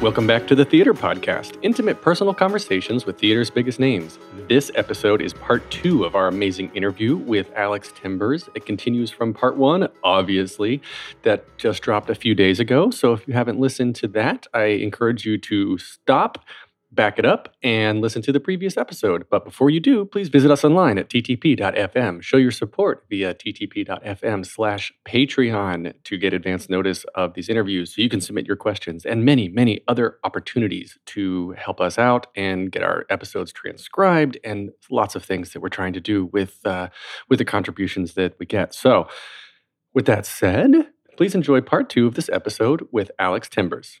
Welcome back to the Theater Podcast, intimate personal conversations with theater's biggest names. This episode is part two of our amazing interview with Alex Timbers. It continues from part one, obviously, that just dropped a few days ago. So if you haven't listened to that, I encourage you to stop, back it up, and listen to the previous episode. But before you do, please visit us online at ttp.fm. Show your support via ttp.fm/Patreon to get advance notice of these interviews so you can submit your questions and many, many other opportunities to help us out and get our episodes transcribed and lots of things that we're trying to do with the contributions that we get. So with that said, please enjoy part two of this episode with Alex Timbers.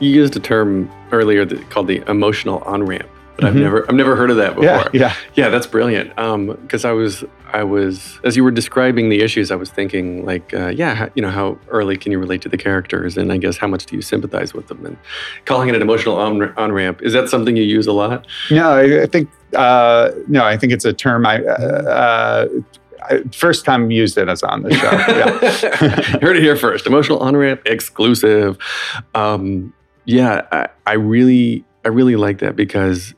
You used a term earlier called the emotional on-ramp, but mm-hmm. I've never heard of that before. Yeah, that's brilliant. Because I was as you were describing the issues, I was thinking like, how early can you relate to the characters, and I guess how much do you sympathize with them? And calling it an emotional on-ramp, is that something you use a lot? No, I think it's a term first time used it as on the show. Yeah. Heard it here first. Emotional on-ramp exclusive. I really like that because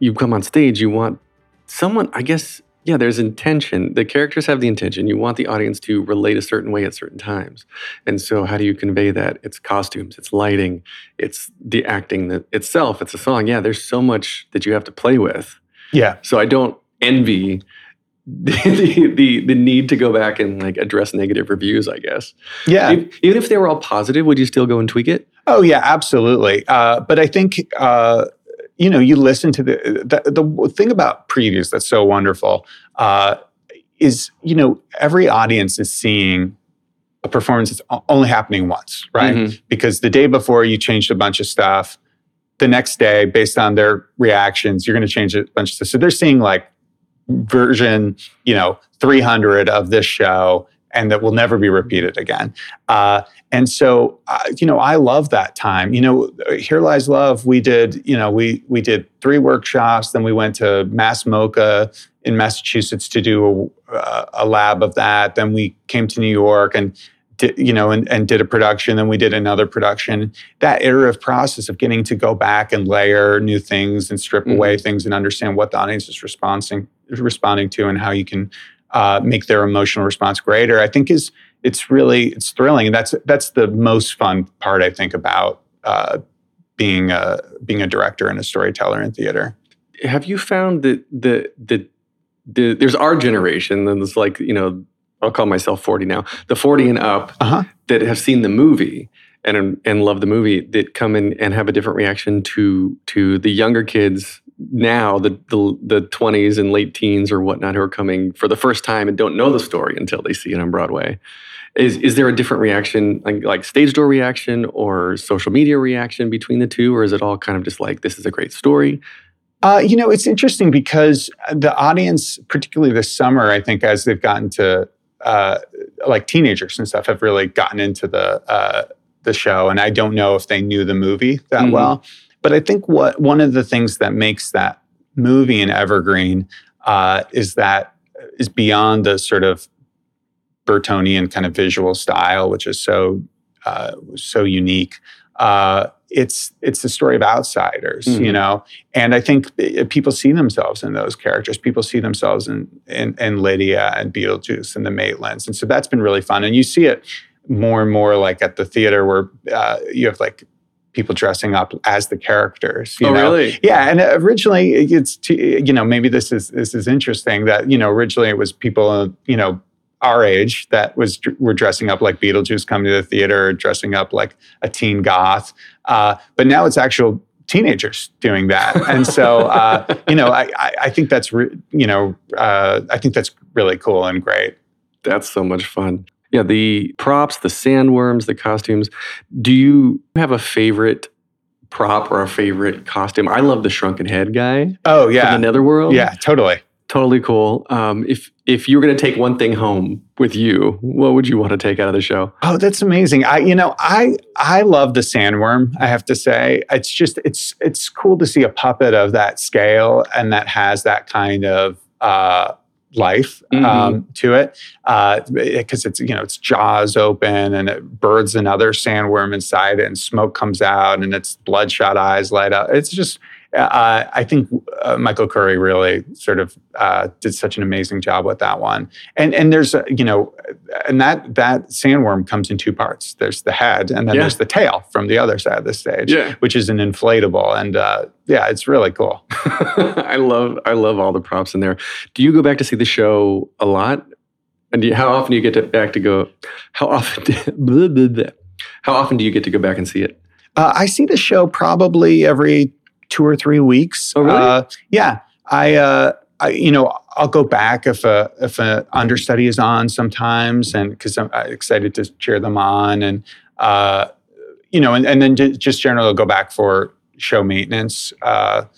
you come on stage, you want someone, I guess, there's intention. The characters have the intention. You want the audience to relate a certain way at certain times. And so how do you convey that? It's costumes, it's lighting, it's the acting itself, it's a song. Yeah, there's so much that you have to play with. Yeah. So I don't envy the need to go back and like address negative reviews, I guess. Yeah. Even if they were all positive, would you still go and tweak it? Oh yeah, absolutely. But I think you listen to the thing about previews that's so wonderful is every audience is seeing a performance that's only happening once, right? Mm-hmm. Because the day before you changed a bunch of stuff, the next day based on their reactions you're going to change a bunch of stuff. So they're seeing like version 300 of this show, and that will never be repeated again. And so I love that time. Here Lies Love, we did, we did 3 workshops, then we went to Mass MoCA in Massachusetts to do a lab of that. Then we came to New York and did a production, then we did another production. That iterative process of getting to go back and layer new things and strip mm-hmm. away things and understand what the audience is responding to and how you can make their emotional response greater, I think it's really thrilling. And that's the most fun part, I think, about being a director and a storyteller in theater. Have you found that the there's our generation, and it's like, I'll call myself 40 now, the 40 and up that have seen the movie and love the movie, that come in and have a different reaction to the younger kids now, the 20s and late teens or whatnot, who are coming for the first time and don't know the story until they see it on Broadway. Is there a different reaction, like stage door reaction or social media reaction between the two? Or is it all kind of just like, this is a great story? It's interesting because the audience, particularly this summer, I think as they've gotten to like teenagers and stuff, have really gotten into the show, and I don't know if they knew the movie that mm-hmm. well. But I think one of the things that makes that movie an evergreen is beyond the sort of Bertonian kind of visual style, which is so unique. It's the story of outsiders, mm-hmm. you know? And I think people see themselves in those characters. People see themselves in Lydia and Beetlejuice and the Maitlands. And so that's been really fun. And you see it more and more like at the theater where you have like people dressing up as the characters. You know? Really? Yeah. And originally maybe this is interesting that, you know, originally it was people, you know, our age that were dressing up like Beetlejuice coming to the theater, or dressing up like a teen goth. But now it's actual teenagers doing that. And so, I think that's, I think that's really cool and great. That's so much fun. Yeah, the props, the sandworms, the costumes. Do you have a favorite prop or a favorite costume? I love the shrunken head guy. Oh, yeah. From the Netherworld. Yeah, totally. Totally cool. If you were going to take one thing home with you, what would you want to take out of the show? Oh, that's amazing. I love the sandworm, I have to say. It's just, it's cool to see a puppet of that scale and that has that kind of life to it. Because it's jaws open and it birds another sandworm inside it and smoke comes out and its bloodshot eyes light up. It's just... I think Michael Curry really sort of did such an amazing job with that one. And there's, and that sandworm comes in two parts. There's the head and then there's the tail from the other side of the stage, which is an inflatable. And it's really cool. I love all the props in there. Do you go back to see the show a lot? And how often do you get to go back and see it? I see the show probably every 2 or 3 weeks. Oh, really? I'll go back if an understudy is on sometimes, and because I'm excited to cheer them on, and and then just generally I'll go back for show maintenance. At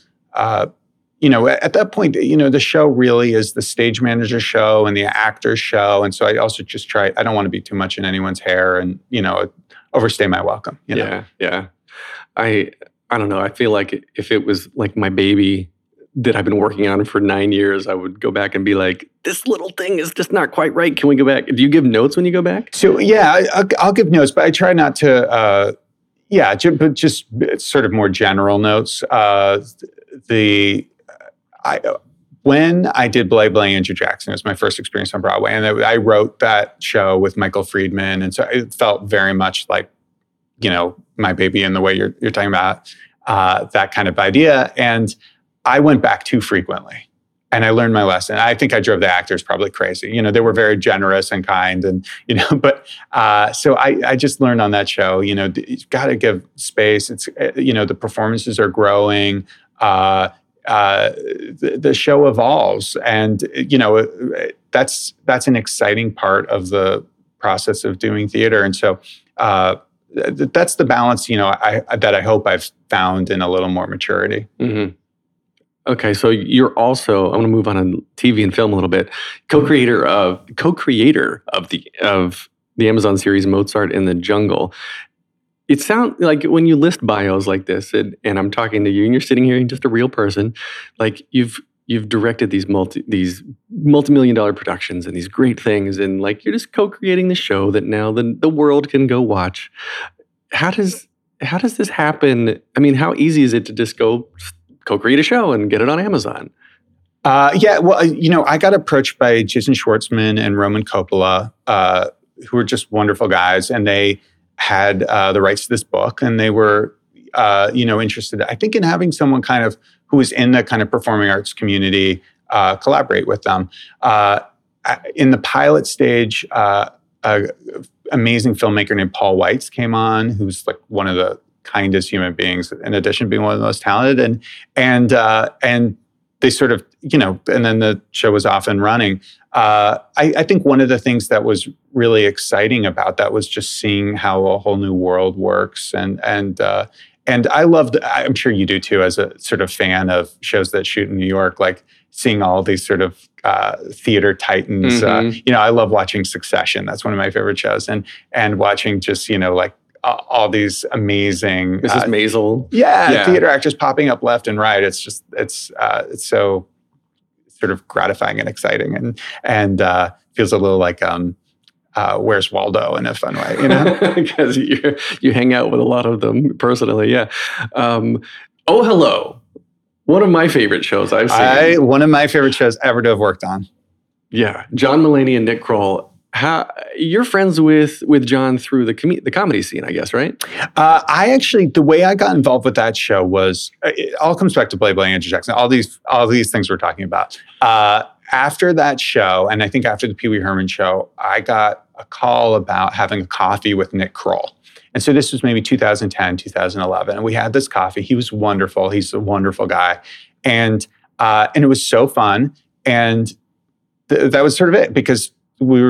that point, the show really is the stage manager's show and the actor's show, and so I also just try. I don't want to be too much in anyone's hair, and overstay my welcome. I don't know. I feel like if it was like my baby that I've been working on for 9 years, I would go back and be like, this little thing is just not quite right. Can we go back? Do you give notes when you go back? So, yeah, I'll give notes, but I try not to, but just sort of more general notes. When I did Blay Andrew Jackson, it was my first experience on Broadway, and I wrote that show with Michael Friedman, and so it felt very much like, my baby and the way you're talking about that kind of idea. And I went back too frequently and I learned my lesson. I think I drove the actors probably crazy. They were very generous and kind and, so I just learned on that show, you've got to give space. It's, the performances are growing. The show evolves and, that's an exciting part of the process of doing theater. And so, that's the balance, that I hope I've found in a little more maturity. Mm-hmm. Okay, so you're also, I'm going to move on TV and film a little bit, co-creator of the Amazon series Mozart in the Jungle. It sounds like when you list bios like this, and I'm talking to you, and you're sitting here, and just a real person, like you've directed these multi-million-dollar productions and these great things, and like you're just co-creating the show that now the world can go watch. How does this happen? I mean, how easy is it to just go co-create a show and get it on Amazon? I got approached by Jason Schwartzman and Roman Coppola, who are just wonderful guys, and they had the rights to this book, and they were interested, I think, in having someone kind of who is in the kind of performing arts community collaborate with them. In the pilot stage, an amazing filmmaker named Paul Weitz came on, who's like one of the kindest human beings, in addition to being one of the most talented. And they sort of, and then the show was off and running. I think one of the things that was really exciting about that was just seeing how a whole new world works. And I loved, I'm sure you do too, as a sort of fan of shows that shoot in New York, like seeing all these sort of theater titans. Mm-hmm. I love watching Succession. That's one of my favorite shows. And watching just, like all these amazing... Mrs. Maisel. Yeah, theater actors popping up left and right. It's just, it's so sort of gratifying and exciting and feels a little like... Where's Waldo in a fun way, you know? Because you hang out with a lot of them personally, yeah. Oh, Hello. One of my favorite shows I've seen. One of my favorite shows ever to have worked on. Yeah. John Mulaney and Nick Kroll. You're friends with John through the comedy scene, I guess, right? The way I got involved with that show was, it all comes back to Blay Andrew Jackson, all these things we're talking about. After that show, and I think after the Pee Wee Herman show, I got a call about having a coffee with Nick Kroll. And so this was maybe 2010, 2011. And we had this coffee. He was wonderful. He's a wonderful guy. And it was so fun. And that was sort of it, because we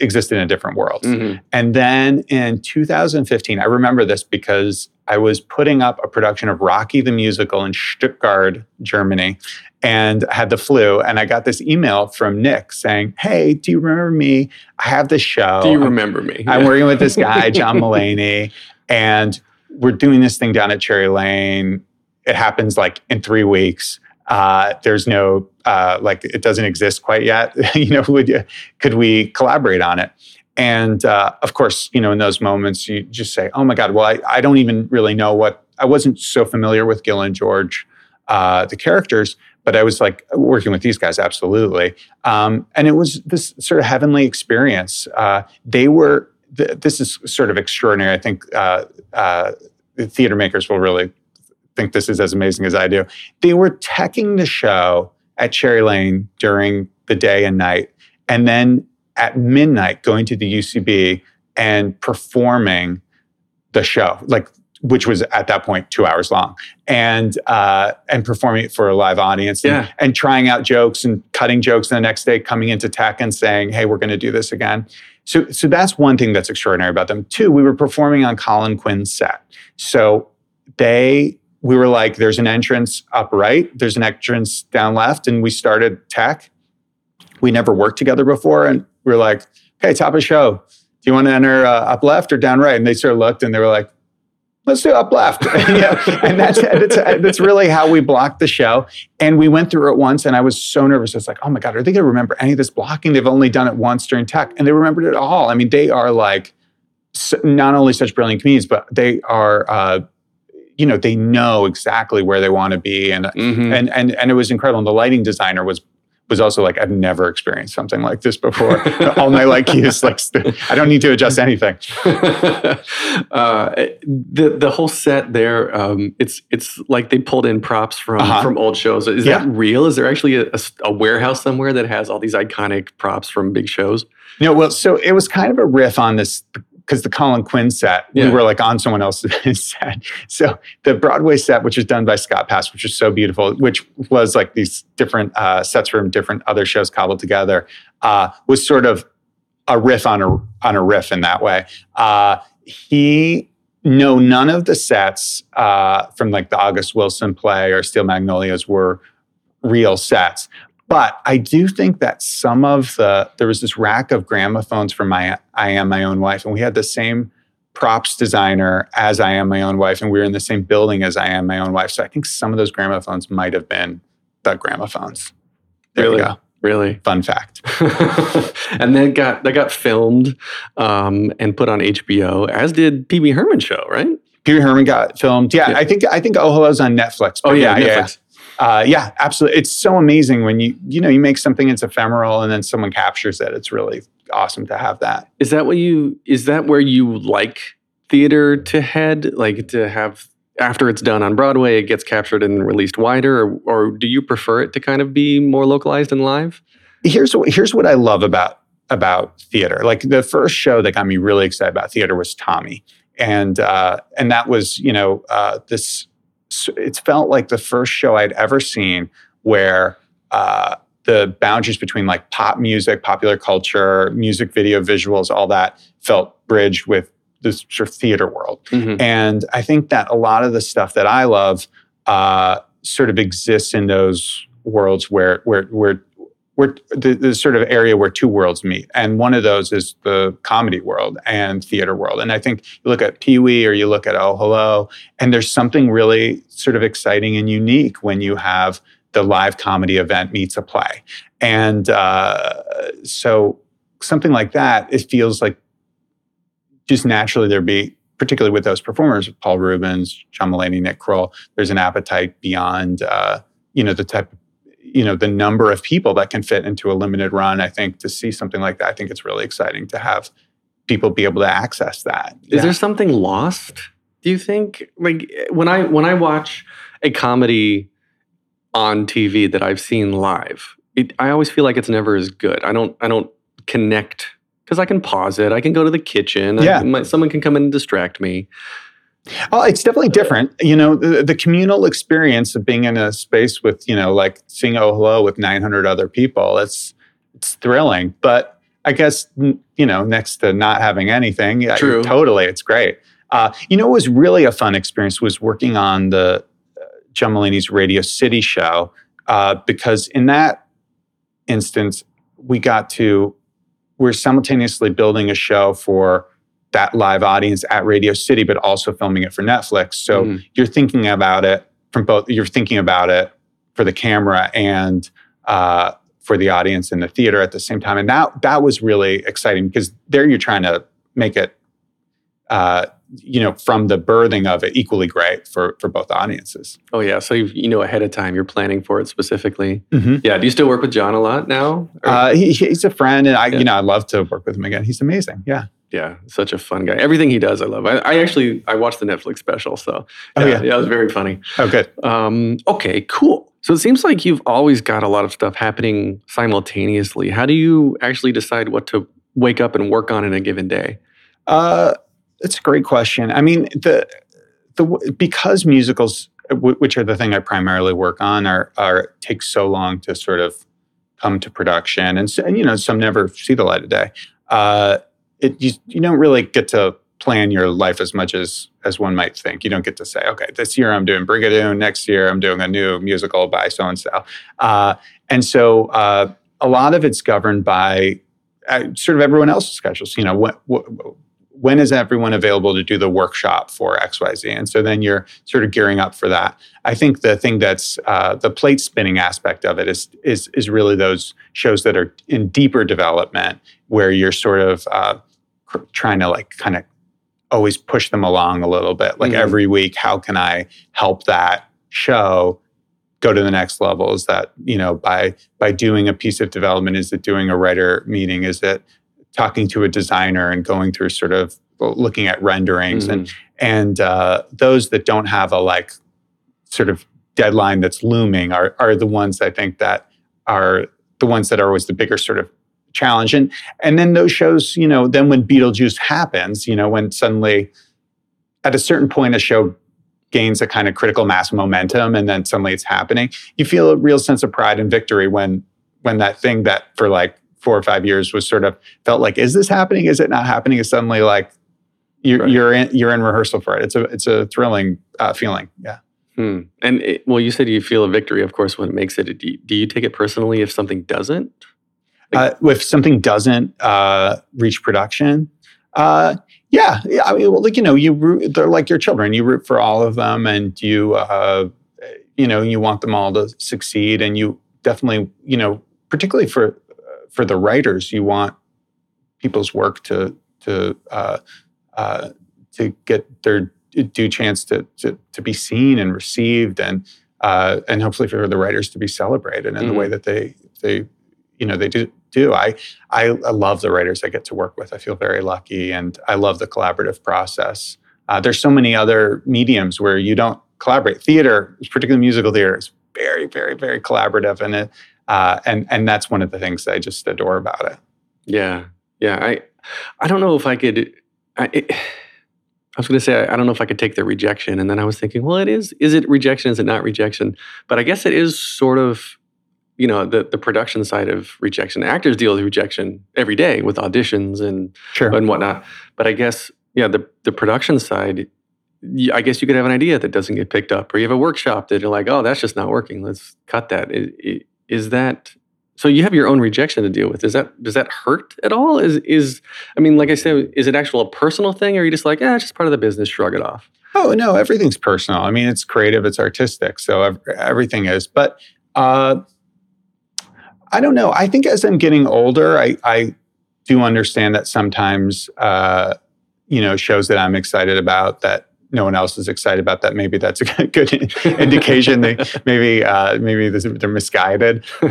existed in a different world. Mm-hmm. And then in 2015, I remember this because I was putting up a production of Rocky the Musical in Stuttgart, Germany, and I had the flu. And I got this email from Nick saying, "Hey, do you remember me? I have this show. Do you remember me? I'm working with this guy, John Mulaney, and we're doing this thing down at Cherry Lane. It happens like in 3 weeks. There's no, it doesn't exist quite yet. You know, could we collaborate on it?" And of course, you know, in those moments, you just say, "Oh my God, well, I don't even really know I wasn't so familiar with Gil and George, the characters, but I was like working with these guys, absolutely." And it was this sort of heavenly experience. This is sort of extraordinary. I think the theater makers will really think this is as amazing as I do. They were teching the show at Cherry Lane during the day and night, and then at midnight going to the UCB and performing the show, which was at that point 2 hours long, and performing it for a live audience, and trying out jokes and cutting jokes, and the next day coming into tech and saying, "Hey, we're going to do this again." So that's one thing that's extraordinary about them. Two, we were performing on Colin Quinn's set, so we were like, there's an entrance up right, there's an entrance down left, and we started tech. We never worked together before, and we were like, "Hey, top of show, do you want to enter up left or down right?" And they sort of looked, and they were like, "Let's do up left." And that's really how we blocked the show. And we went through it once, and I was so nervous. I was like, "Oh my God, are they going to remember any of this blocking? They've only done it once during tech," and they remembered it all. I mean, they are not only such brilliant comedians, but they are. You know, they know exactly where they want to be, and mm-hmm. and it was incredible. And the lighting designer was also like, "I've never experienced something like this before." All my I don't need to adjust anything. The whole set there, it's like they pulled in props from old shows. Is that real? Is there actually a warehouse somewhere that has all these iconic props from big shows? No, well, so it was kind of a riff on this. Because the Colin Quinn set, we were like on someone else's set. So the Broadway set, which was done by Scott Pass, which was so beautiful, which was like these different sets from different other shows cobbled together, was sort of a riff on a riff in that way. None of the sets from like the August Wilson play or Steel Magnolias were real sets. But I do think that there was this rack of gramophones from I Am My Own Wife, and we had the same props designer as I Am My Own Wife, and we were in the same building as I Am My Own Wife. So I think some of those gramophones might have been the gramophones. Really? Fun fact. And that got filmed and put on HBO, as did Pee Wee Herman show, right? Pee Wee Herman got filmed. Yeah, yeah. I think Oh Hello's on Netflix. Oh yeah, Netflix. Yeah. Yeah, absolutely. It's so amazing when you make something that's ephemeral and then someone captures it. It's really awesome to have that. Is that where you like theater to head? Like to have, after it's done on Broadway, it gets captured and released wider? Or do you prefer it to kind of be more localized and live? Here's what I love about theater. Like the first show that got me really excited about theater was Tommy. And that was, this... So it felt like the first show I'd ever seen where the boundaries between like pop music, popular culture, music video, visuals, all that felt bridged with this sort of theater world. Mm-hmm. And I think that a lot of the stuff that I love sort of exists in those worlds where the sort of area where two worlds meet. And one of those is the comedy world and theater world. And I think you look at Pee Wee or you look at Oh Hello, and there's something really sort of exciting and unique when you have the live comedy event meets a play. And so something like that, it feels like just naturally there'd be, particularly with those performers, Paul Reubens, John Mulaney, Nick Kroll, there's an appetite beyond, the type, the number of people that can fit into a limited run. I think to see something like that, I think it's really exciting to have people be able to access that. Yeah. Is there something lost, do you think? Like when I watch a comedy on TV that I've seen live, I always feel like it's never as good. I don't connect because I can pause it. I can go to the kitchen. Yeah. Someone can come in and distract me. Oh, it's definitely different. The communal experience of being in a space with, like seeing Oh Hello with 900 other people, it's thrilling. But I guess, next to not having anything, true. Totally, it's great. It was really a fun experience was working on the John Mulaney's Radio City show because in that instance, we're simultaneously building a show for that live audience at Radio City, but also filming it for Netflix. So you're thinking about it from both. You're thinking about it for the camera and for the audience in the theater at the same time. And that was really exciting because there you're trying to make it, from the birthing of it, equally great for both audiences. Oh yeah, so you ahead of time you're planning for it specifically. Mm-hmm. Yeah, do you still work with John a lot now? He's a friend, and I love to work with him again. He's amazing. Yeah. Yeah, such a fun guy. Everything he does, I love. I actually watched the Netflix special, so it was very funny. Oh, good. Okay, cool. So it seems like you've always got a lot of stuff happening simultaneously. How do you actually decide what to wake up and work on in a given day? That's a great question. I mean, because musicals, which are the thing I primarily work on, are take so long to sort of come to production, and some never see the light of day. You don't really get to plan your life as much as one might think. You don't get to say, okay, this year I'm doing Brigadoon, next year I'm doing a new musical by so-and-so. And so a lot of it's governed by sort of everyone else's schedules. When is everyone available to do the workshop for XYZ? And so then you're sort of gearing up for that. I think the thing that's the plate spinning aspect of it is really those shows that are in deeper development where you're sort of trying to like kind of always push them along a little bit. Like every week, how can I help that show go to the next level? Is that, by doing a piece of development, is it doing a writer meeting? Is it talking to a designer and going through sort of looking at renderings and those that don't have a like sort of deadline that's looming are the ones I think that are the ones that are always the bigger sort of challenge. And then those shows, then when Beetlejuice happens, when suddenly at a certain point a show gains a kind of critical mass momentum and then suddenly it's happening, you feel a real sense of pride and victory when that thing that for like 4 or 5 years was sort of felt like, is this happening? Is it not happening? It's suddenly like you're in rehearsal for it. It's a thrilling feeling. Yeah. And you said you feel a victory, of course, when it makes it. Do you take it personally if something doesn't? If something doesn't reach production? Yeah. I mean, they're like your children. You root for all of them and you want them all to succeed. And you definitely, particularly for the writers, you want people's work to get their due chance to be seen and received, and hopefully for the writers to be celebrated in the way that they do. I love the writers I get to work with. I feel very lucky, and I love the collaborative process. There's so many other mediums where you don't collaborate. Theater, particularly musical theater, is very, very, very collaborative, and it. And that's one of the things that I just adore about it. Yeah. I don't know if I could. I don't know if I could take the rejection, and then I was thinking, well, it is. Is it rejection? Is it not rejection? But I guess it is sort of, the production side of rejection. Actors deal with rejection every day with auditions and sure. and whatnot. But I guess the production side. I guess you could have an idea that doesn't get picked up, or you have a workshop that you're like, oh, that's just not working. Let's cut that. Is that so? You have your own rejection to deal with. Does that hurt at all? Is it actual a personal thing, or are you just like, it's just part of the business, shrug it off? Oh no, everything's personal. I mean, it's creative, it's artistic, so everything is. But I don't know. I think as I'm getting older, I do understand that sometimes, shows that I'm excited about that no one else is excited about, that maybe that's a good indication. Maybe they're misguided. So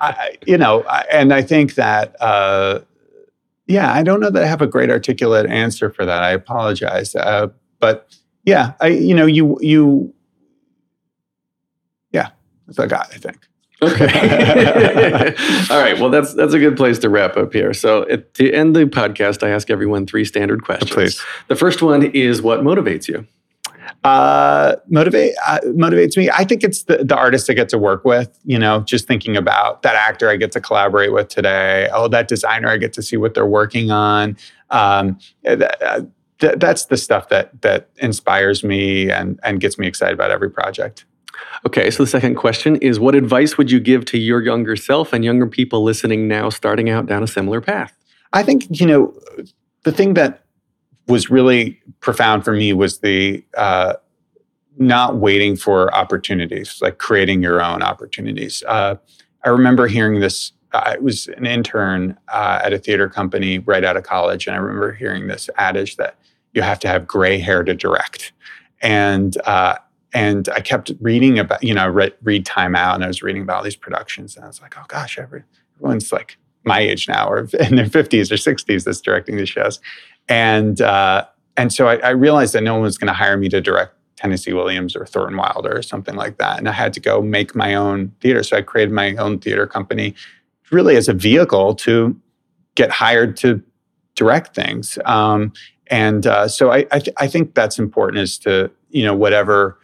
I think that, I don't know that I have a great articulate answer for that. I apologize. But that's what I got, I think. Okay. All right. Well, that's a good place to wrap up here. So at the end of the podcast, I ask everyone 3 standard questions. Please. The first one is, what motivates you? Motivates me. I think it's the artist I get to work with, just thinking about that actor I get to collaborate with today. Oh, that designer, I get to see what they're working on. That's the stuff that inspires me and gets me excited about every project. Okay, so the second question is, what advice would you give to your younger self and younger people listening now starting out down a similar path? I think, the thing that was really profound for me was the not waiting for opportunities, like creating your own opportunities. I remember hearing this. I was an intern at a theater company right out of college, and I remember hearing this adage that you have to have gray hair to direct. And I kept reading about, I read Time Out, and I was reading about all these productions, and I was like, oh gosh, everyone's like my age now, or in their 50s or 60s that's directing these shows. And so I realized that no one was going to hire me to direct Tennessee Williams or Thornton Wilder or something like that. And I had to go make my own theater. So I created my own theater company really as a vehicle to get hired to direct things. So I think that's important, is to, whatever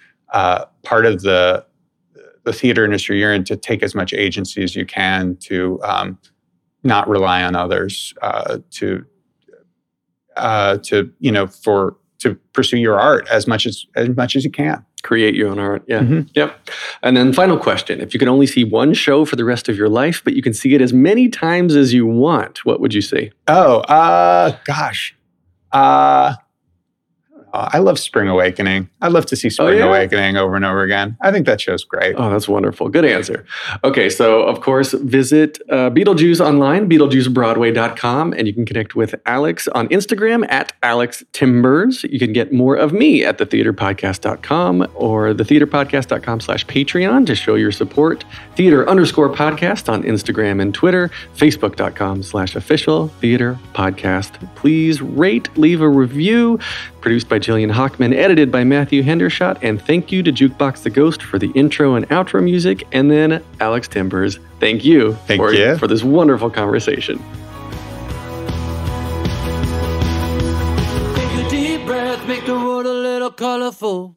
part of the theater industry you're in, to take as much agency as you can, to not rely on others, to pursue your art as much as you can. Create your own art. Yeah. Mm-hmm. Yep. And then final question, if you could only see one show for the rest of your life, but you can see it as many times as you want, what would you see? I love Spring Awakening. I'd love to see Spring Awakening over and over again. I think that show's great. Oh, that's wonderful. Good answer. Okay, so of course, visit Beetlejuice online, BeetlejuiceBroadway.com, and you can connect with Alex on Instagram at Alex Timbers. You can get more of me at thetheaterpodcast.com or thetheaterpodcast.com/Patreon to show your support. Theater_podcast on Instagram and Twitter, Facebook.com/official theater podcast. Please rate, leave a review. Produced by Jillian Hockman, edited by Matthew Hendershot, and thank you to Jukebox the Ghost for the intro and outro music, and then Alex Timbers, thank you for this wonderful conversation. Take a deep breath, make the world a little colorful.